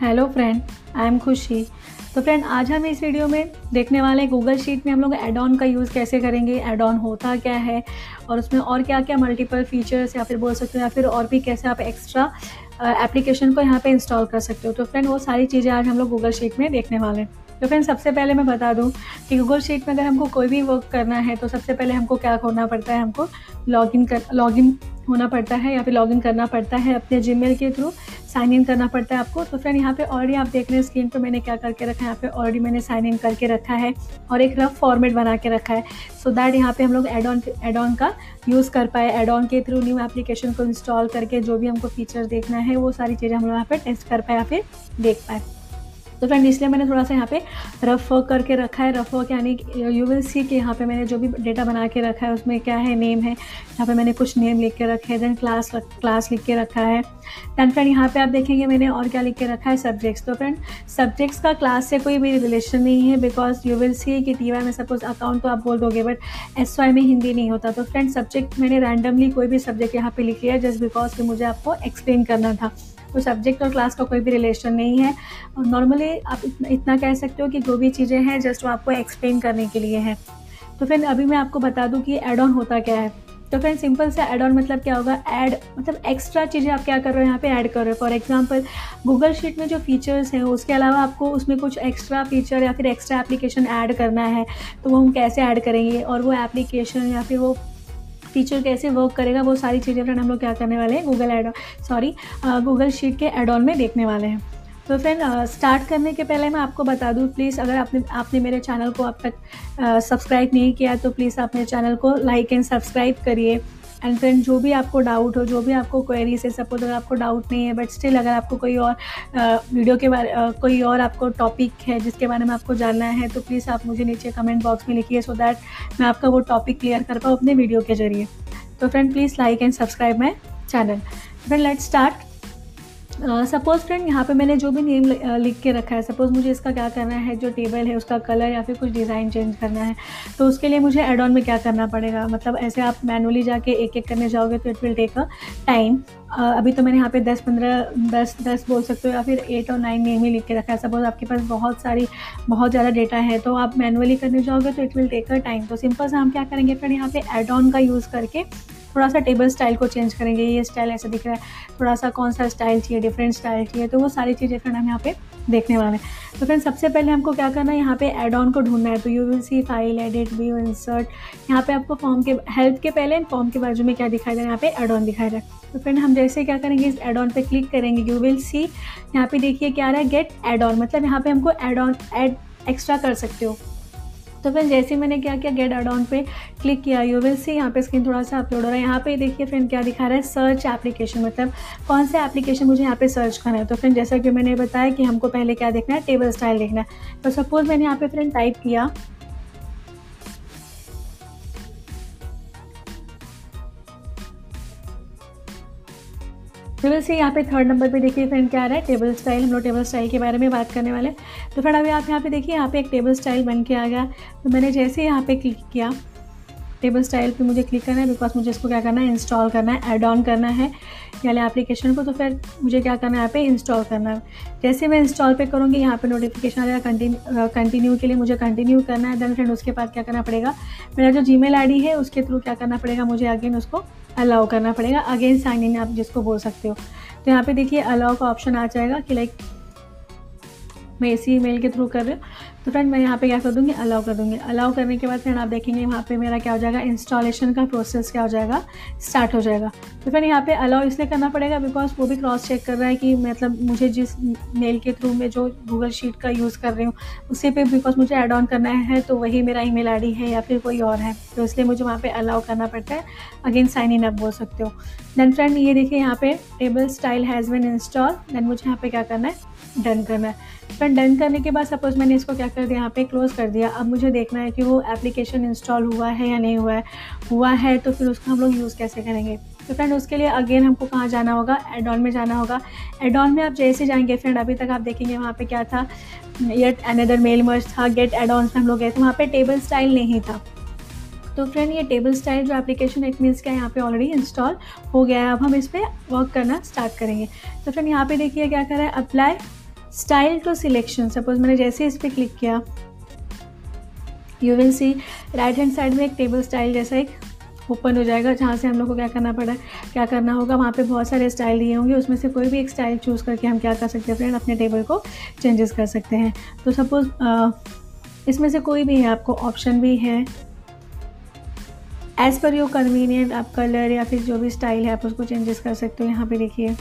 Hello friend, I am खुशी। तो friend, आज हम इस वीडियो में देखने वाले हैं गूगल शीट में हम लोग ऐड ऑन का यूज़ कैसे करेंगे, ऐड ऑन होता क्या है और उसमें और क्या क्या मल्टीपल फीचर्स या फिर बोल सकते हो या फिर और भी कैसे आप एक्स्ट्रा एप्लीकेशन को यहाँ पे इंस्टॉल कर सकते हो। तो फ्रेंड, वो सारी चीज़ें आज हम लोग गूगल शीट में देखने वाले हैं। तो फ्रेंड, सबसे पहले मैं बता दूं कि गूगल शीट में अगर हमको कोई भी वर्क करना है तो सबसे पहले हमको क्या करना पड़ता है, हमको लॉगिन होना पड़ता है या फिर लॉगिन करना पड़ता है अपने जीमेल के थ्रू, साइन इन करना पड़ता है आपको। तो फ्रेंड, यहाँ पे ऑलरेडी आप देख रहे हैं स्क्रीन पे मैंने क्या करके रखा है, यहाँ पे ऑलरेडी मैंने साइन इन करके रखा है और एक रफ फॉर्मेट बना के रखा है सो दैट यहाँ पे हम लोग ऐड ऑन का यूज़ कर पाए, ऐड ऑन के थ्रू न्यू एप्लीकेशन को इंस्टॉल करके जो भी हमको फीचर देखना है वो सारी चीज़ें हम लोग यहाँ पर टेस्ट कर पाए या फिर देख पाए। तो फ्रेंड, इसलिए मैंने थोड़ा सा यहाँ पे रफ वर्क करके रखा है। रफ वर्क यानी यू विल सी कि यहाँ पे मैंने जो भी डेटा बना के रखा है उसमें क्या है, नेम है, यहाँ पे मैंने कुछ नेम लिख के रखे हैं, देन क्लास लिख के रखा है। दैन फ्रेंड, यहाँ पे आप देखेंगे मैंने और क्या लिख के रखा है, सब्जेक्ट्स। तो फ्रेंड, सब्जेक्ट्स का क्लास से कोई भी रिलेशन नहीं है बिकॉज यू विल सी कि टी वाई में सपोज अकाउंट तो आप बोल दोगे बट एस वाई में हिंदी नहीं होता। तो फ्रेंड, सब्जेक्ट मैंने रैंडमली कोई भी सब्जेक्ट यहाँ पर लिख लिया जस्ट बिकॉज कि मुझे आपको एक्सप्लेन करना था। तो सब्जेक्ट और क्लास का कोई भी रिलेशन नहीं है। नॉर्मली आप इतना कह सकते हो कि जो भी चीज़ें हैं जस्ट वो आपको एक्सप्लेन करने के लिए है। तो फ्रेंड, अभी मैं आपको बता दूं कि ऐड ऑन होता क्या है। तो फ्रेंड, सिंपल से ऐड ऑन मतलब क्या होगा, ऐड मतलब एक्स्ट्रा चीज़ें आप क्या कर रहे हो यहाँ पे ऐड कर रहे हो। फॉर एग्जांपल, गूगल शीट में जो फीचर्स हैं उसके अलावा आपको उसमें कुछ एक्स्ट्रा फीचर या फिर एक्स्ट्रा एप्लीकेशन ऐड करना है तो वो हम कैसे ऐड करेंगे और वो एप्लीकेशन या फिर वो फीचर कैसे वर्क करेगा, वो सारी चीज़ें फ्रेंड हम लोग क्या करने वाले हैं गूगल शीट के ऐड ऑन में देखने वाले हैं। तो फ्रेंड, स्टार्ट करने के पहले मैं आपको बता दूं, प्लीज़ अगर आपने मेरे चैनल को अब तक सब्सक्राइब नहीं किया तो प्लीज़ आप मेरे चैनल को लाइक एंड सब्सक्राइब करिए। एंड फ्रेंड, जो भी आपको डाउट हो, जो भी आपको क्वेरी से, सपोज अगर आपको डाउट नहीं है बट स्टिल अगर आपको कोई और वीडियो के बारे कोई और आपको टॉपिक है जिसके बारे में आपको जानना है तो प्लीज़ आप मुझे नीचे कमेंट बॉक्स में लिखिए सो दैट मैं आपका वो टॉपिक क्लियर कर पाऊँ अपने वीडियो के जरिए। तो friend, please like and subscribe my channel. Friend, let's start. Suppose friend, यहाँ पे मैंने जो भी नेम लिख के रखा है, सपोज़ मुझे इसका क्या करना है, जो टेबल है उसका कलर या फिर कुछ डिज़ाइन चेंज करना है तो उसके लिए मुझे ऐड ऑन में क्या करना पड़ेगा। मतलब ऐसे आप मैनुअली जाके एक एक करने जाओगे तो it will take a time. अभी तो मैंने यहाँ पे 10 बोल सकते हो या फिर 8 और 9 नेम ही लिख के रखा है। सपोज़ आपके पास बहुत ज़्यादा डेटा है तो आप मैनुअली करने जाओगे तो it will take a time. तो सिंपल सा हम क्या करेंगे फ्रेंड, यहाँ पे ऐड ऑन का यूज़ करके थोड़ा सा टेबल स्टाइल को चेंज करेंगे। ये स्टाइल ऐसा दिख रहा है, थोड़ा सा कौन सा स्टाइल चाहिए, डिफरेंट स्टाइल चाहिए, तो वो सारी चीज़ें फ्रेंड हम यहाँ पे देखने वाले हैं। तो फ्रेंड, सबसे पहले हमको क्या करना है, यहाँ पे ऐड ऑन को ढूंढना है। तो you will see file, edit, view, insert, यहाँ पे आपको फॉर्म के हेल्प के पहले एंड फॉर्म के बाजू में क्या दिखाई दे रहा है, यहाँ पे ऐड ऑन दिखाई दे रहा है। तो फ्रेंड, हम जैसे क्या करेंगे, इस ऐड ऑन पे क्लिक करेंगे, यू विल सी यहाँ पे देखिए क्या आ रहा है, गेट ऐड ऑन। मतलब यहाँ पे हमको ऐड ऑन ऐड एक्स्ट्रा कर सकते हो। तो फ्रेंड, जैसे मैंने क्या किया, गेट ऐड ऑन पे क्लिक किया, यू विल सी यहाँ पे स्क्रीन थोड़ा सा अपलोड हो रहा है। यहाँ पे देखिए फ्रेंड क्या दिखा रहा है, सर्च एप्लीकेशन। मतलब कौन सा एप्लीकेशन मुझे यहाँ पे सर्च करना है। तो फ्रेंड, जैसा कि मैंने बताया कि हमको पहले क्या देखना है, टेबल स्टाइल देखना है। तो सपोज मैंने यहाँ पे फ्रेंड टाइप किया टेबल से, यहाँ पे 3rd नंबर पे देखिए फ्रेंड क्या आ रहा है, टेबल स्टाइल। हम लोग टेबल स्टाइल के बारे में बात करने वाले हैं। तो फ्रेंड, अभी आप यहाँ पे देखिए, यहाँ पे एक टेबल स्टाइल बन के आ गया। तो मैंने जैसे यहाँ पे क्लिक किया, टेबल स्टाइल पे मुझे क्लिक करना है बिकॉज मुझे इसको क्या करना है, इंस्टॉल करना है, ऐड ऑन करना है यानी एप्लीकेशन को। तो फिर मुझे क्या करना है, यहाँ पे इंस्टॉल करना है। जैसे मैं इंस्टॉल पे करूँगी, यहाँ पे नोटिफिकेशन आ जाएगा, कंटिन्यू के लिए मुझे कंटिन्यू करना है। देन फ्रेंड, उसके बाद क्या करना पड़ेगा, मेरा जो जीमेल आईडी है उसके थ्रू क्या करना पड़ेगा, मुझे अगेन उसको अलाउ करना पड़ेगा, अगेन साइन इन आप जिसको बोल सकते हो। तो यहाँ पे देखिए अलाउ का ऑप्शन आ जाएगा कि लाइक मैं इसी ईमेल के थ्रू कर रही हूँ। तो फ्रेंड, मैं यहाँ पे क्या कर दूँगी, अलाउ कर दूँगी। अलाउ करने के बाद फ्रेंड आप देखेंगे वहाँ पे मेरा क्या हो जाएगा, इंस्टॉलेशन का प्रोसेस क्या हो जाएगा, स्टार्ट हो जाएगा। तो फ्रेंड, यहाँ पे अलाउ इसलिए करना पड़ेगा बिकॉज वो भी क्रॉस चेक कर रहा है कि मतलब मुझे जिस मेल के थ्रू मैं जो गूगल शीट का यूज़ कर रही हूँ उसी पे बिकॉज मुझे ऐड ऑन करना है तो वही मेरा ईमेल आईडी है या फिर कोई और है, तो इसलिए मुझे वहाँ पे अलाउ करना पड़ता है, अगेन साइन इन आप बोल सकते हो। दैन फ्रेंड, ये देखिए यहाँ पे table style has been install. Then मुझे यहाँ पे क्या करना है, डन करना है। फ्रेंड, डन करने के बाद सपोज मैंने इसको क्या कर दिया, यहाँ पे क्लोज़ कर दिया। अब मुझे देखना है कि वो एप्लीकेशन इंस्टॉल हुआ है या नहीं हुआ है। हुआ है तो फिर उसका हम लोग यूज़ कैसे करेंगे। तो फ्रेंड, उसके लिए अगेन हमको कहाँ जाना होगा, ऐड ऑन में जाना होगा। ऐड ऑन में आप जैसे जाएंगे फ्रेंड, अभी तक आप देखेंगे वहाँ पे क्या था, येट अनदर मेल मर्ज था, गेट ऐड ऑन में हम लोग गए थे, वहाँ पे टेबल स्टाइल नहीं था। तो फ्रेंड, ये टेबल स्टाइल जो एप्लीकेशन है इट मीन्स क्या, यहाँ पे ऑलरेडी इंस्टॉल हो गया है। अब हम इस पर वर्क करना स्टार्ट करेंगे। तो फ्रेंड, यहाँ पे देखिए क्या कर रहा है, apply style to selection, suppose मैंने जैसे इस पर क्लिक किया, you will see right hand side में एक टेबल स्टाइल जैसा एक ओपन हो जाएगा, जहाँ से हम लोग को क्या करना होगा, वहाँ पे बहुत सारे स्टाइल दिए होंगे, उसमें से कोई भी एक स्टाइल चूज़ करके हम क्या कर सकते हैं फ्रेंड, अपने टेबल को चेंजेस कर सकते हैं। तो सपोज़ इसमें से कोई भी है, आपको ऑप्शन भी है, एज़ पर योर कन्वीनियंट आप कलर या फिर जो भी स्टाइल है आप उसको चेंजेस कर सकते हो। यहाँ पर देखिए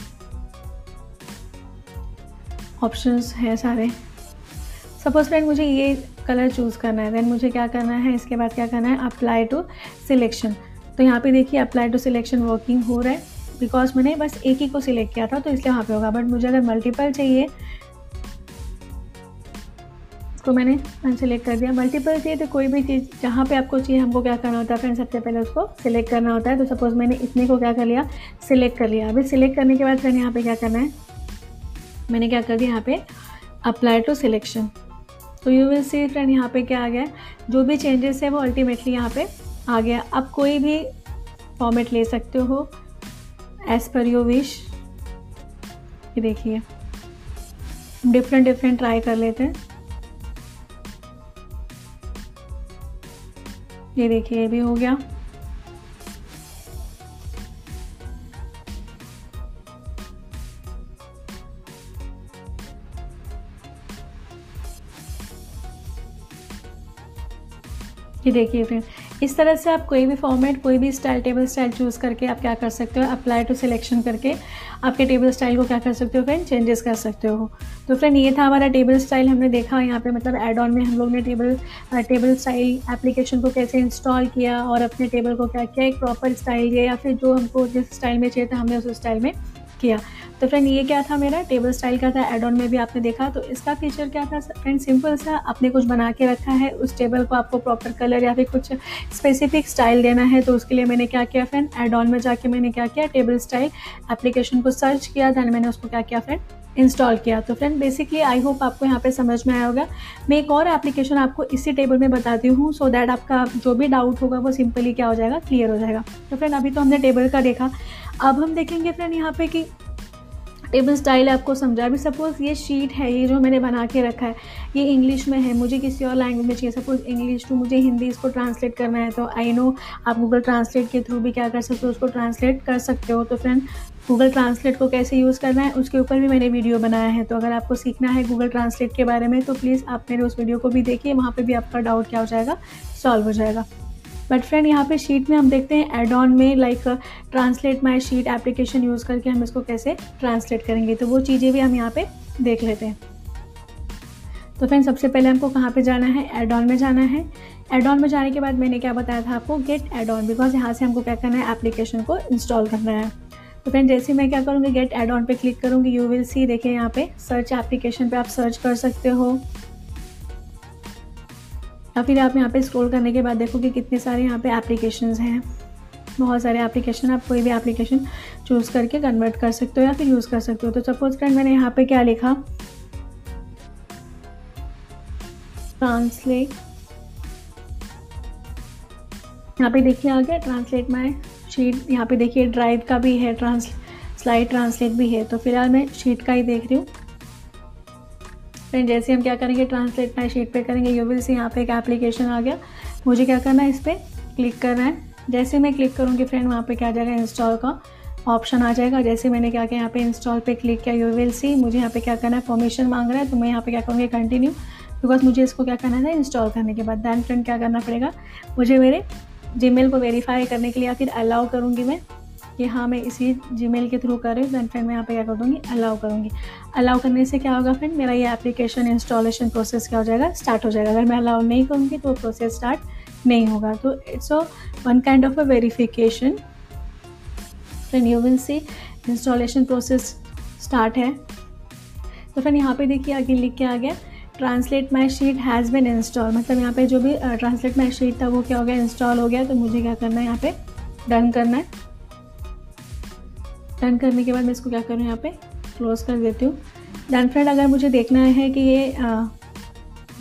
ऑप्शंस हैं सारे। सपोज़ फ्रेंड मुझे ये कलर चूज़ करना है, देन मुझे क्या करना है, इसके बाद क्या करना है, अप्लाई टू सिलेक्शन। तो यहाँ पे देखिए अप्लाई टू सिलेक्शन वर्किंग हो रहा है, बिकॉज मैंने बस एक ही को सिलेक्ट किया था तो इसलिए वहाँ पे होगा, बट मुझे अगर मल्टीपल चाहिए तो मैंने अनसिलेक्ट कर दिया। मल्टीपल चाहिए तो कोई भी चीज़ जहाँ पे आपको चाहिए, हमको क्या करना होता है फ्रेंड, सबसे पहले उसको सिलेक्ट करना होता है। तो सपोज़ मैंने इतने को क्या कर लिया, सिलेक्ट कर लिया। अभी सिलेक्ट करने के बाद फ्रेंड यहाँ पर क्या करना है, मैंने क्या कर दिया यहाँ पर अप्लाई टू सिलेक्शन। तो यू विल सी फ्रेंड यहाँ पे क्या आ गया, जो भी चेंजेस है वो अल्टीमेटली यहाँ पे आ गया। आप कोई भी फॉर्मेट ले सकते हो एज़ पर योर विश। ये देखिए डिफरेंट डिफरेंट ट्राई कर लेते हैं। ये देखिए ये भी हो गया। देखिए फ्रेंड इस तरह से आप कोई भी फॉर्मेट, कोई भी स्टाइल, टेबल स्टाइल चूज़ करके आप क्या कर सकते हो, अप्लाई टू सिलेक्शन करके आपके टेबल स्टाइल को क्या कर सकते हो फ्रेंड, चेंजेस कर सकते हो। तो फ्रेंड ये था हमारा टेबल स्टाइल, हमने देखा यहाँ पे मतलब ऐड ऑन में हम लोग ने टेबल स्टाइल एप्लीकेशन को कैसे इंस्टॉल किया और अपने टेबल को क्या किया, एक प्रॉपर स्टाइल दिया या फिर जो हमको जिस स्टाइल में चाहिए था हमने उस स्टाइल में किया। तो फ्रेंड ये क्या था मेरा टेबल स्टाइल का था, एड ऑन में भी आपने देखा। तो इसका फीचर क्या था फ्रेंड, सिंपल सा आपने कुछ बना के रखा है, उस टेबल को आपको प्रॉपर कलर या फिर कुछ स्पेसिफिक स्टाइल देना है। तो उसके लिए मैंने क्या किया फ्रेंड, एड ऑन में जाके मैंने क्या किया, टेबल स्टाइल एप्लीकेशन को सर्च किया, दैन मैंने उसको क्या किया फ्रेंड, इंस्टॉल किया। तो फ्रेंड बेसिकली आई होप आपको यहाँ पे समझ में आया होगा। मैं एक और एप्लीकेशन आपको इसी टेबल में बताती हूँ सो दैट आपका जो भी डाउट होगा वो सिंपली क्या हो जाएगा, क्लियर हो जाएगा। तो फ्रेंड अभी तो हमने टेबल का देखा, अब हम देखेंगे फ्रेंड यहाँ पे कि टेबल स्टाइल आपको समझा। अभी सपोज़ ये शीट है, ये जो मैंने बना के रखा है ये इंग्लिश में है, मुझे किसी और लैंग्वेज में चाहिए, सपोज़ इंग्लिश टू मुझे हिंदी इसको ट्रांसलेट करना है। तो आई नो आप गूगल ट्रांसलेट के थ्रू भी क्या कर सकते हो, उसको ट्रांसलेट कर सकते हो। तो फ्रेंड गूगल ट्रांसलेट को कैसे यूज़ करना है उसके ऊपर भी मैंने वीडियो बनाया है, तो अगर आपको सीखना है गूगल ट्रांसलेट के बारे में तो प्लीज़ आप मेरे उस वीडियो को भी देखिए, वहाँ पर भी आपका डाउट क्या हो जाएगा, सॉल्व हो जाएगा। बट फ्रेंड यहाँ पे शीट में हम देखते हैं एड ऑन में like translate my sheet application use करके हम इसको कैसे ट्रांसलेट करेंगे, तो वो चीज़ें भी हम यहाँ पे देख लेते हैं। तो फ्रेंड सबसे पहले हमको कहाँ पे जाना है, एड ऑन में जाना है। एड ऑन में जाने के बाद मैंने क्या बताया था आपको, गेट एड ऑन, बिकॉज यहाँ से हमको क्या करना है, एप्लीकेशन को इंस्टॉल करना है। तो फ्रेंड जैसे मैं क्या करूँगी, गेट एड ऑन पर क्लिक करूँगी, यू विल सी देखिए यहाँ पे सर्च एप्लीकेशन पर आप सर्च कर सकते हो या फिर आप यहाँ पे स्क्रॉल करने के बाद देखोगे कितने सारे यहाँ पे एप्लीकेशंस हैं, बहुत सारे एप्लीकेशन। आप कोई भी एप्लीकेशन चूज़ करके कन्वर्ट कर सकते हो या फिर यूज़ कर सकते हो। तो सपोज फ्रेंड मैंने यहाँ पे क्या लिखा, ट्रांसलेट, यहाँ पे देखिए आ गया ट्रांसलेट माय शीट। यहाँ पे देखिए ड्राइव का भी है, स्लाइड ट्रांसलेट भी है। तो फिलहाल मैं शीट का ही देख रही हूँ। फ्रेंड जैसे हम क्या करेंगे, ट्रांसलेट माय शीट पे करेंगे, यू विल सी यहाँ पे एक एप्लीकेशन आ गया। मुझे क्या करना है, इस पर क्लिक करना है। जैसे मैं क्लिक करूँगी फ्रेंड वहाँ पे क्या आ जाएगा, इंस्टॉल का ऑप्शन आ जाएगा। जैसे मैंने क्या किया, यहाँ पे इंस्टॉल पे क्लिक किया, यू विल सी मुझे यहाँ पे क्या करना है, परमिशन मांग रहा है। तो मैं यहाँ पे क्या करूँगी, कंटिन्यू, बिकॉज मुझे इसको क्या करना था, इंस्टॉल करने के बाद। दैन फ्रेंड क्या करना पड़ेगा, मुझे मेरे जीमेल को वेरीफाई करने के लिए या फिर अलाउ करूँगी मैं कि हाँ मैं इसी जीमेल के थ्रू कर रही हूँ। दैन फ्रेंड मैं यहाँ पे क्या कर दूँगी, अलाउ करूँगी। अलाउ करने से क्या होगा फ्रेंड, मेरा ये एप्लीकेशन इंस्टॉलेशन प्रोसेस क्या हो जाएगा, स्टार्ट हो जाएगा। अगर मैं अलाउ नहीं करूँगी तो प्रोसेस स्टार्ट नहीं होगा। तो it's a one kind of a verification. Friend you will see installation process start है। तो फ्रेंड यहाँ पर देखिए आगे लिख के आ गया, translate my sheet has been install, मतलब यहाँ पर जो भी ट्रांसलेट माय शीट था वो क्या हो गया, इंस्टॉल हो गया। तो मुझे क्या करना है, यहाँ पर डन करना है। डन करने के बाद मैं इसको क्या करूँ, यहाँ पे क्लोज़ कर देती हूँ। डन फ्रेंड अगर मुझे देखना है कि ये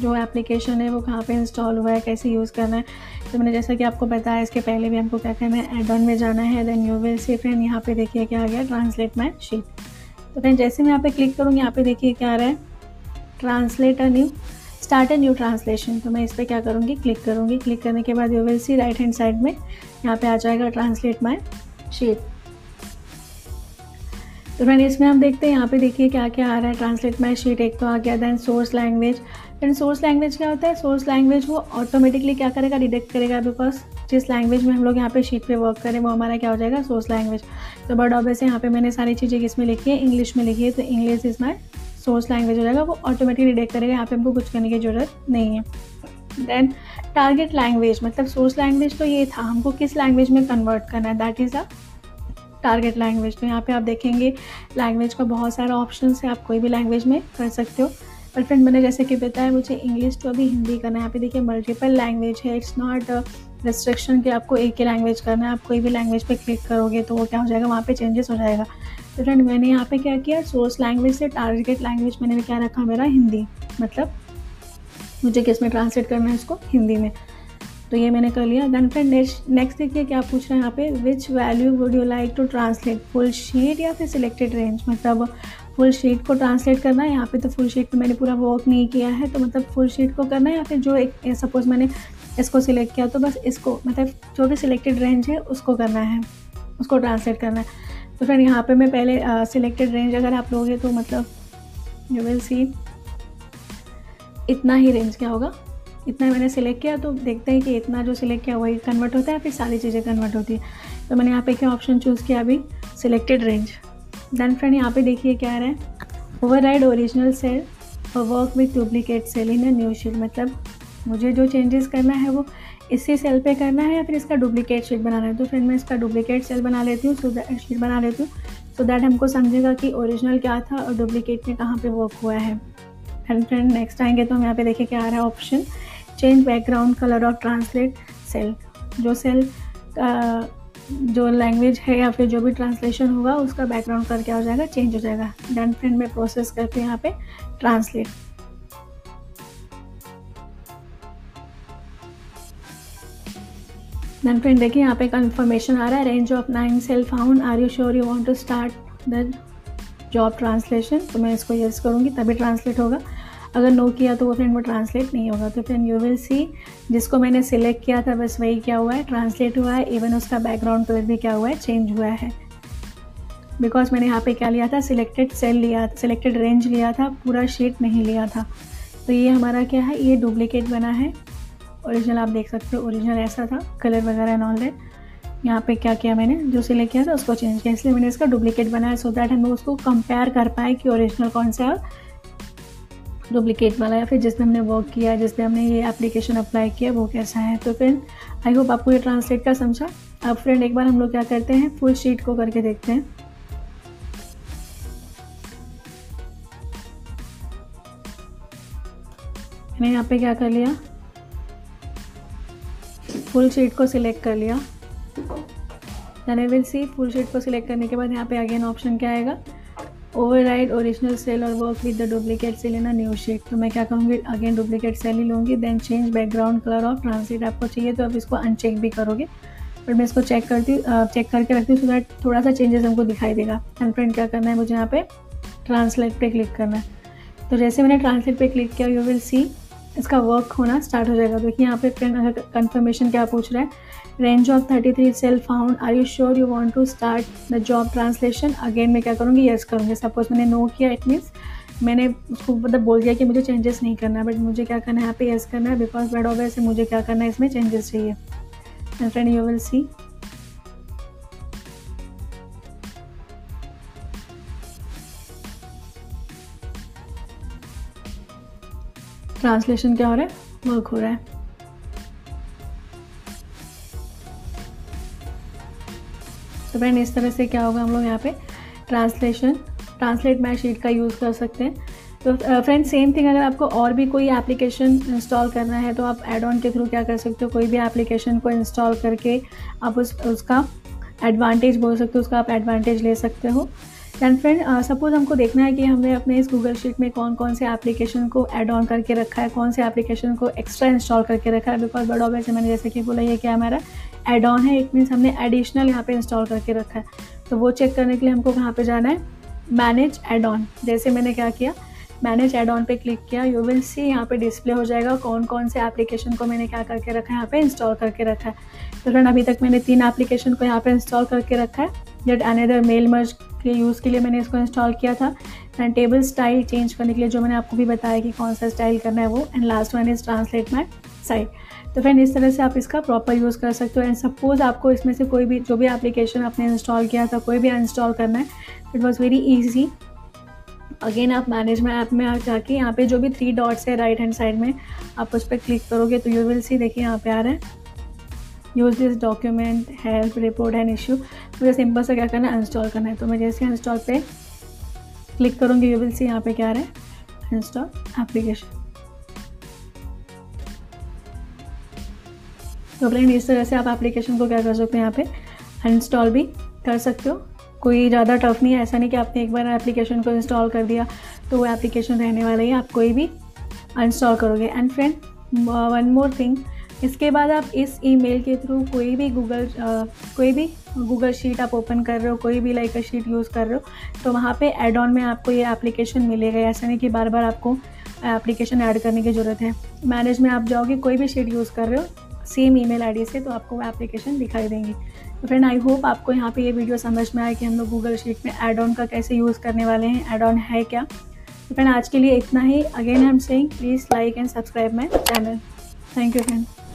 जो एप्लीकेशन है वो कहाँ पे इंस्टॉल हुआ है, कैसे यूज़ करना है, तो मैंने जैसा कि आपको बताया इसके पहले भी हमको क्या करना है, एड ऑन में जाना है। Then you will see friend यहाँ पे देखिए क्या आ गया, ट्रांसलेट माय शीट। तो फ्रेंड जैसे मैं यहाँ पे क्लिक करूँगी, यहाँ पे देखिए क्या आ रहा है, translate a new, start a new translation. तो मैं इस पर क्या करूँगी, क्लिक करूँगी। क्लिक करने के बाद you will see right hand side में यहाँ पे आ जाएगा ट्रांसलेट माय शीट। तो फ्रेंड इसमें हम देखते हैं यहाँ पे, देखिए क्या क्या आ रहा है। ट्रांसलेट माय शीट एक तो आ गया, then source language. Then source language क्या होता है, सोर्स लैंग्वेज वो ऑटोमेटिकली क्या करेगा, डिटेक्ट करेगा, बिकॉज जिस लैंग्वेज में हम लोग यहाँ पे शीट पे वर्क करें वो हमारा क्या हो जाएगा, सोर्स लैंग्वेज। तो बट ऑब्वियस यहाँ पे मैंने सारी चीज़ें किस में लिखी है, इंग्लिश में लिखी है, तो English is my source language हो जाएगा, वो ऑटोमेटिकली डिटेक्ट करेगा, यहाँ पे हमको कुछ करने की ज़रूरत नहीं है। देन टारगेट लैंग्वेज, मतलब सोर्स लैंग्वेज तो ये था, हमको किस लैंग्वेज में कन्वर्ट करना है, that is a target language. तो यहाँ पे आप देखेंगे लैंग्वेज का बहुत सारा ऑप्शन है, आप कोई भी लैंग्वेज में कर सकते हो। पर फ्रेंड मैंने जैसे कि बताया मुझे इंग्लिश तो अभी हिंदी करना है। यहाँ पे देखिए मल्टीपल लैंग्वेज है, इट्स नॉट रिस्ट्रिक्शन कि आपको एक ही लैंग्वेज करना है, आप कोई भी लैंग्वेज पे क्लिक करोगे तो वो क्या हो जाएगा, वहाँ पे चेंजेस हो जाएगा। तो फ्रेंड मैंने यहाँ पे क्या किया, सोर्स लैंग्वेज से टारगेट लैंग्वेज मैंने भी क्या रखा, मेरा हिंदी, मतलब मुझे किस में ट्रांसलेट करना है इसको, हिंदी में। तो ये मैंने कर लिया। दैन फ्रेंड नेक्स्ट देखिए क्या पूछ रहा है यहाँ पे, which value would you like to translate, full sheet या फिर सिलेक्टेड रेंज। मतलब फुल शीट को ट्रांसलेट करना है यहाँ पे, तो फुल शीट पे मैंने पूरा वर्क नहीं किया है, तो मतलब फुल शीट को करना है, या फिर जो एक सपोज़ मैंने इसको सिलेक्ट किया तो बस इसको, मतलब जो भी सिलेक्टेड रेंज है उसको करना है, उसको ट्रांसलेट करना है। तो फ्रेंड यहाँ पर मैं पहले सिलेक्टेड रेंज अगर आप लोगे तो मतलब यू विल सी इतना ही रेंज क्या होगा, इतना मैंने सिलेक्ट किया। तो देखते हैं कि इतना जो सिलेक्ट किया वही कन्वर्ट होता है, फिर सारी चीज़ें कन्वर्ट होती है। तो मैंने यहाँ पे क्या ऑप्शन चूज़ किया अभी, सिलेक्टेड रेंज। दैन फ्रेंड यहाँ पे देखिए क्या आ रहा है, ओवरराइड ओरिजिनल सेल और work with duplicate cell in a new sheet. मतलब मुझे जो चेंजेस करना है वो इसी सेल पे करना है या फिर इसका डुप्लीकेट शीट बनाना है। तो फ्रेंड मैं इसका डुप्लीकेट सेल बना लेती हूँ, शीट बना लेती हूँ, सो दैट हमको समझेगा कि ओरिजिनल क्या था और डुप्लीकेट में कहाँ पर वर्क हुआ है। एंड फ्रेंड नेक्स्ट आएंगे तो हम यहाँ पे देखिए क्या आ रहा है option, change background colour of translate cell. जो सेल जो लैंग्वेज है या फिर जो भी ट्रांसलेशन होगा उसका बैकग्राउंड कलर क्या हो जाएगा, चेंज हो जाएगा। दैन फ्रेंड में प्रोसेस करती हूँ यहाँ पे ट्रांसलेट। दैन फ्रेंड देखिए यहाँ पे कंफर्मेशन आ रहा है, range of 9 cell found, are you sure you want to start the job translation. तो मैं इसको यस करूँगी तभी ट्रांसलेट होगा, अगर नो किया तो वो फ्रेंड वो ट्रांसलेट नहीं होगा। तो फ्रेंड यू विल सी जिसको मैंने सिलेक्ट किया था बस वही क्या हुआ है, ट्रांसलेट हुआ है, इवन उसका बैकग्राउंड कलर भी क्या हुआ है, चेंज हुआ है, बिकॉज मैंने यहाँ पे क्या लिया था, सिलेक्टेड सेल लिया, सिलेक्टेड रेंज लिया था, पूरा शीट नहीं लिया था। तो ये हमारा क्या है, ये डुप्लीकेट बना है, ओरिजिनल आप देख सकते हो ओरिजिनल ऐसा था, कलर वगैरह एंड ऑल दैट। यहाँ पे क्या किया मैंने, जो सिलेक्ट किया था उसको चेंज किया, इसलिए मैंने इसका डुप्लीकेट बनाया, सो दैट हम लोग उसको कंपेयर कर पाए कि ओरिजिनल कौन सा है और डुप्लीकेट वाला, या फिर जिसमें हमने वर्क किया, जिसमें हमने ये एप्लीकेशन अप्लाई किया वो कैसा है। तो फ्रेंड आई होप आपको ये ट्रांसलेट का समझा। अब फ्रेंड एक बार हम लोग क्या करते हैं, फुल शीट को करके देखते हैं। मैंने यहाँ पे क्या कर लिया, फुल शीट को सिलेक्ट कर लिया। Then I will see full sheet को सिलेक्ट करने के बाद यहाँ पे अगेन ऑप्शन क्या आएगा, ओवरराइड ओरिजिनल सेल और work with the duplicate cell in a new sheet. तो मैं क्या कहूँगी, अगेन डुप्लीकेट सेल ही लूँगी। Then change background colour of translate, आपको चाहिए तो आप इसको अनचेक भी करोगे, बट मैं इसको चेक करती हूँ, चेक करके रखती हूँ, सो दैट थोड़ा सा चेंजेस हमको दिखाई देगा। एंड फ्रेंड क्या करना है मुझे, यहाँ पे ट्रांसलेट पे क्लिक करना है। तो जैसे मैंने ट्रांसलेट पे क्लिक किया, यू विल सी इसका वर्क होना स्टार्ट हो जाएगा। देखिए यहाँ पे फ्रेंड अगर कंफर्मेशन क्या पूछ रहा है, range of 33 cell found, are you sure you want to start the job translation. Again मैं क्या करूँगी, येस करूँगी। सपोज मैंने नो किया, इट मीन्स मैंने उसको मतलब बोल दिया कि मुझे चेंजेस नहीं करना है, बट मुझे क्या करना है यहाँ पे, येस करना है, बिकॉज बट ऑब्वियसली मुझे क्या करना है, इसमें चेंजेस चाहिए। And friend you will see translation क्या हो रहा है, वर्क हो रहा है। तो फ्रेंड इस तरह से क्या होगा, हम लोग यहाँ पे ट्रांसलेट माय शीट का यूज़ कर सकते हैं। तो फ्रेंड सेम थिंग, अगर आपको और भी कोई एप्लीकेशन इंस्टॉल करना है तो आप ऐड ऑन के थ्रू क्या कर सकते हो, कोई भी एप्लीकेशन को इंस्टॉल करके आप उसका एडवांटेज बोल सकते हो, उसका आप एडवांटेज ले सकते हो। एंड फ्रेंड सपोज हमको देखना है कि हमने अपने इस गूगल शीट में कौन कौन से एप्लीकेशन को ऐड ऑन करके रखा है, कौन से एप्लीकेशन को एक्स्ट्रा इंस्टॉल करके रखा है, बिकॉज बड़ा ऑब्वियस मैंने जैसे कि बोला ये क्या हमारा ऐड ऑन है, इट मीन्स हमने एडिशनल यहाँ पे इंस्टॉल करके रखा है। तो वो चेक करने के लिए हमको कहाँ पे जाना है, मैनेज ऐड ऑन। जैसे मैंने क्या किया, मैनेज एड ऑन पे क्लिक किया, यू विल सी यहाँ पे डिस्प्ले हो जाएगा कौन कौन से एप्लीकेशन को मैंने क्या करके रखा है, यहाँ पे इंस्टॉल करके रखा है। तो फ्रेंड अभी तक मैंने 3 एप्लीकेशन को यहाँ पे इंस्टॉल करके रखा है। जेट अनदर मेल मर्ज के यूज़ के लिए मैंने इसको इंस्टॉल किया था, एंड टेबल स्टाइल चेंज करने के लिए जो मैंने आपको भी बताया कि कौन सा स्टाइल करना है वो, and last one is translate my sheet. तो फ्रेंड इस तरह से आप इसका प्रॉपर यूज़ कर सकते हो। एंड सपोज़ आपको इसमें से कोई भी जो भी एप्लीकेशन आपने इंस्टॉल किया था कोई भी अनइंस्टॉल करना है, it was very easy. Again आप मैनेजमेंट ऐप में जाके यहाँ पे जो भी 3 डॉट्स है राइट हैंड साइड में आप उस पर क्लिक करोगे तो यू विल सी, देखिए यहाँ पे आ रहा है use this document, help, report and issue. मुझे सिंपल से क्या करना है, इंस्टॉल करना है। तो मैं जैसे इंस्टॉल पे क्लिक करूँगी यू विल सी यहाँ पे क्या आ रहा है, इंस्टॉल एप्लीकेशन। तो फ्रेंड इस तरह से आप एप्लीकेशन को क्या कर सकते हो, यहाँ पे इंस्टॉल भी कर सकते हो। कोई ज़्यादा टफ नहीं है, ऐसा नहीं कि आपने एक बार एप्लीकेशन को इंस्टॉल कर दिया तो वो एप्लीकेशन रहने वाला ही, आप कोई भी इंस्टॉल करोगे। And friend one more thing, इसके बाद आप इस ईमेल के थ्रू कोई भी गूगल शीट आप ओपन कर रहे हो, कोई भी लाइक शीट यूज़ कर रहे हो, तो वहाँ पे ऐड ऑन में आपको ये एप्लीकेशन मिलेगा। ऐसा नहीं कि बार बार आपको एप्लीकेशन ऐड करने की ज़रूरत है। मैनेज में आप जाओगे, कोई भी शीट यूज़ कर रहे हो सेम ईमेल आईडी से, तो आपको वो एप्लीकेशन दिखाई देंगी। तो फ्रेंड आई होप आपको यहाँ पे ये वीडियो समझ में आया कि हम लोग गूगल शीट में ऐड ऑन का कैसे यूज़ करने वाले हैं, ऐड ऑन है क्या। तो फ्रेंड आज के लिए इतना ही। Again I am saying please like and subscribe my channel. Thank you friend.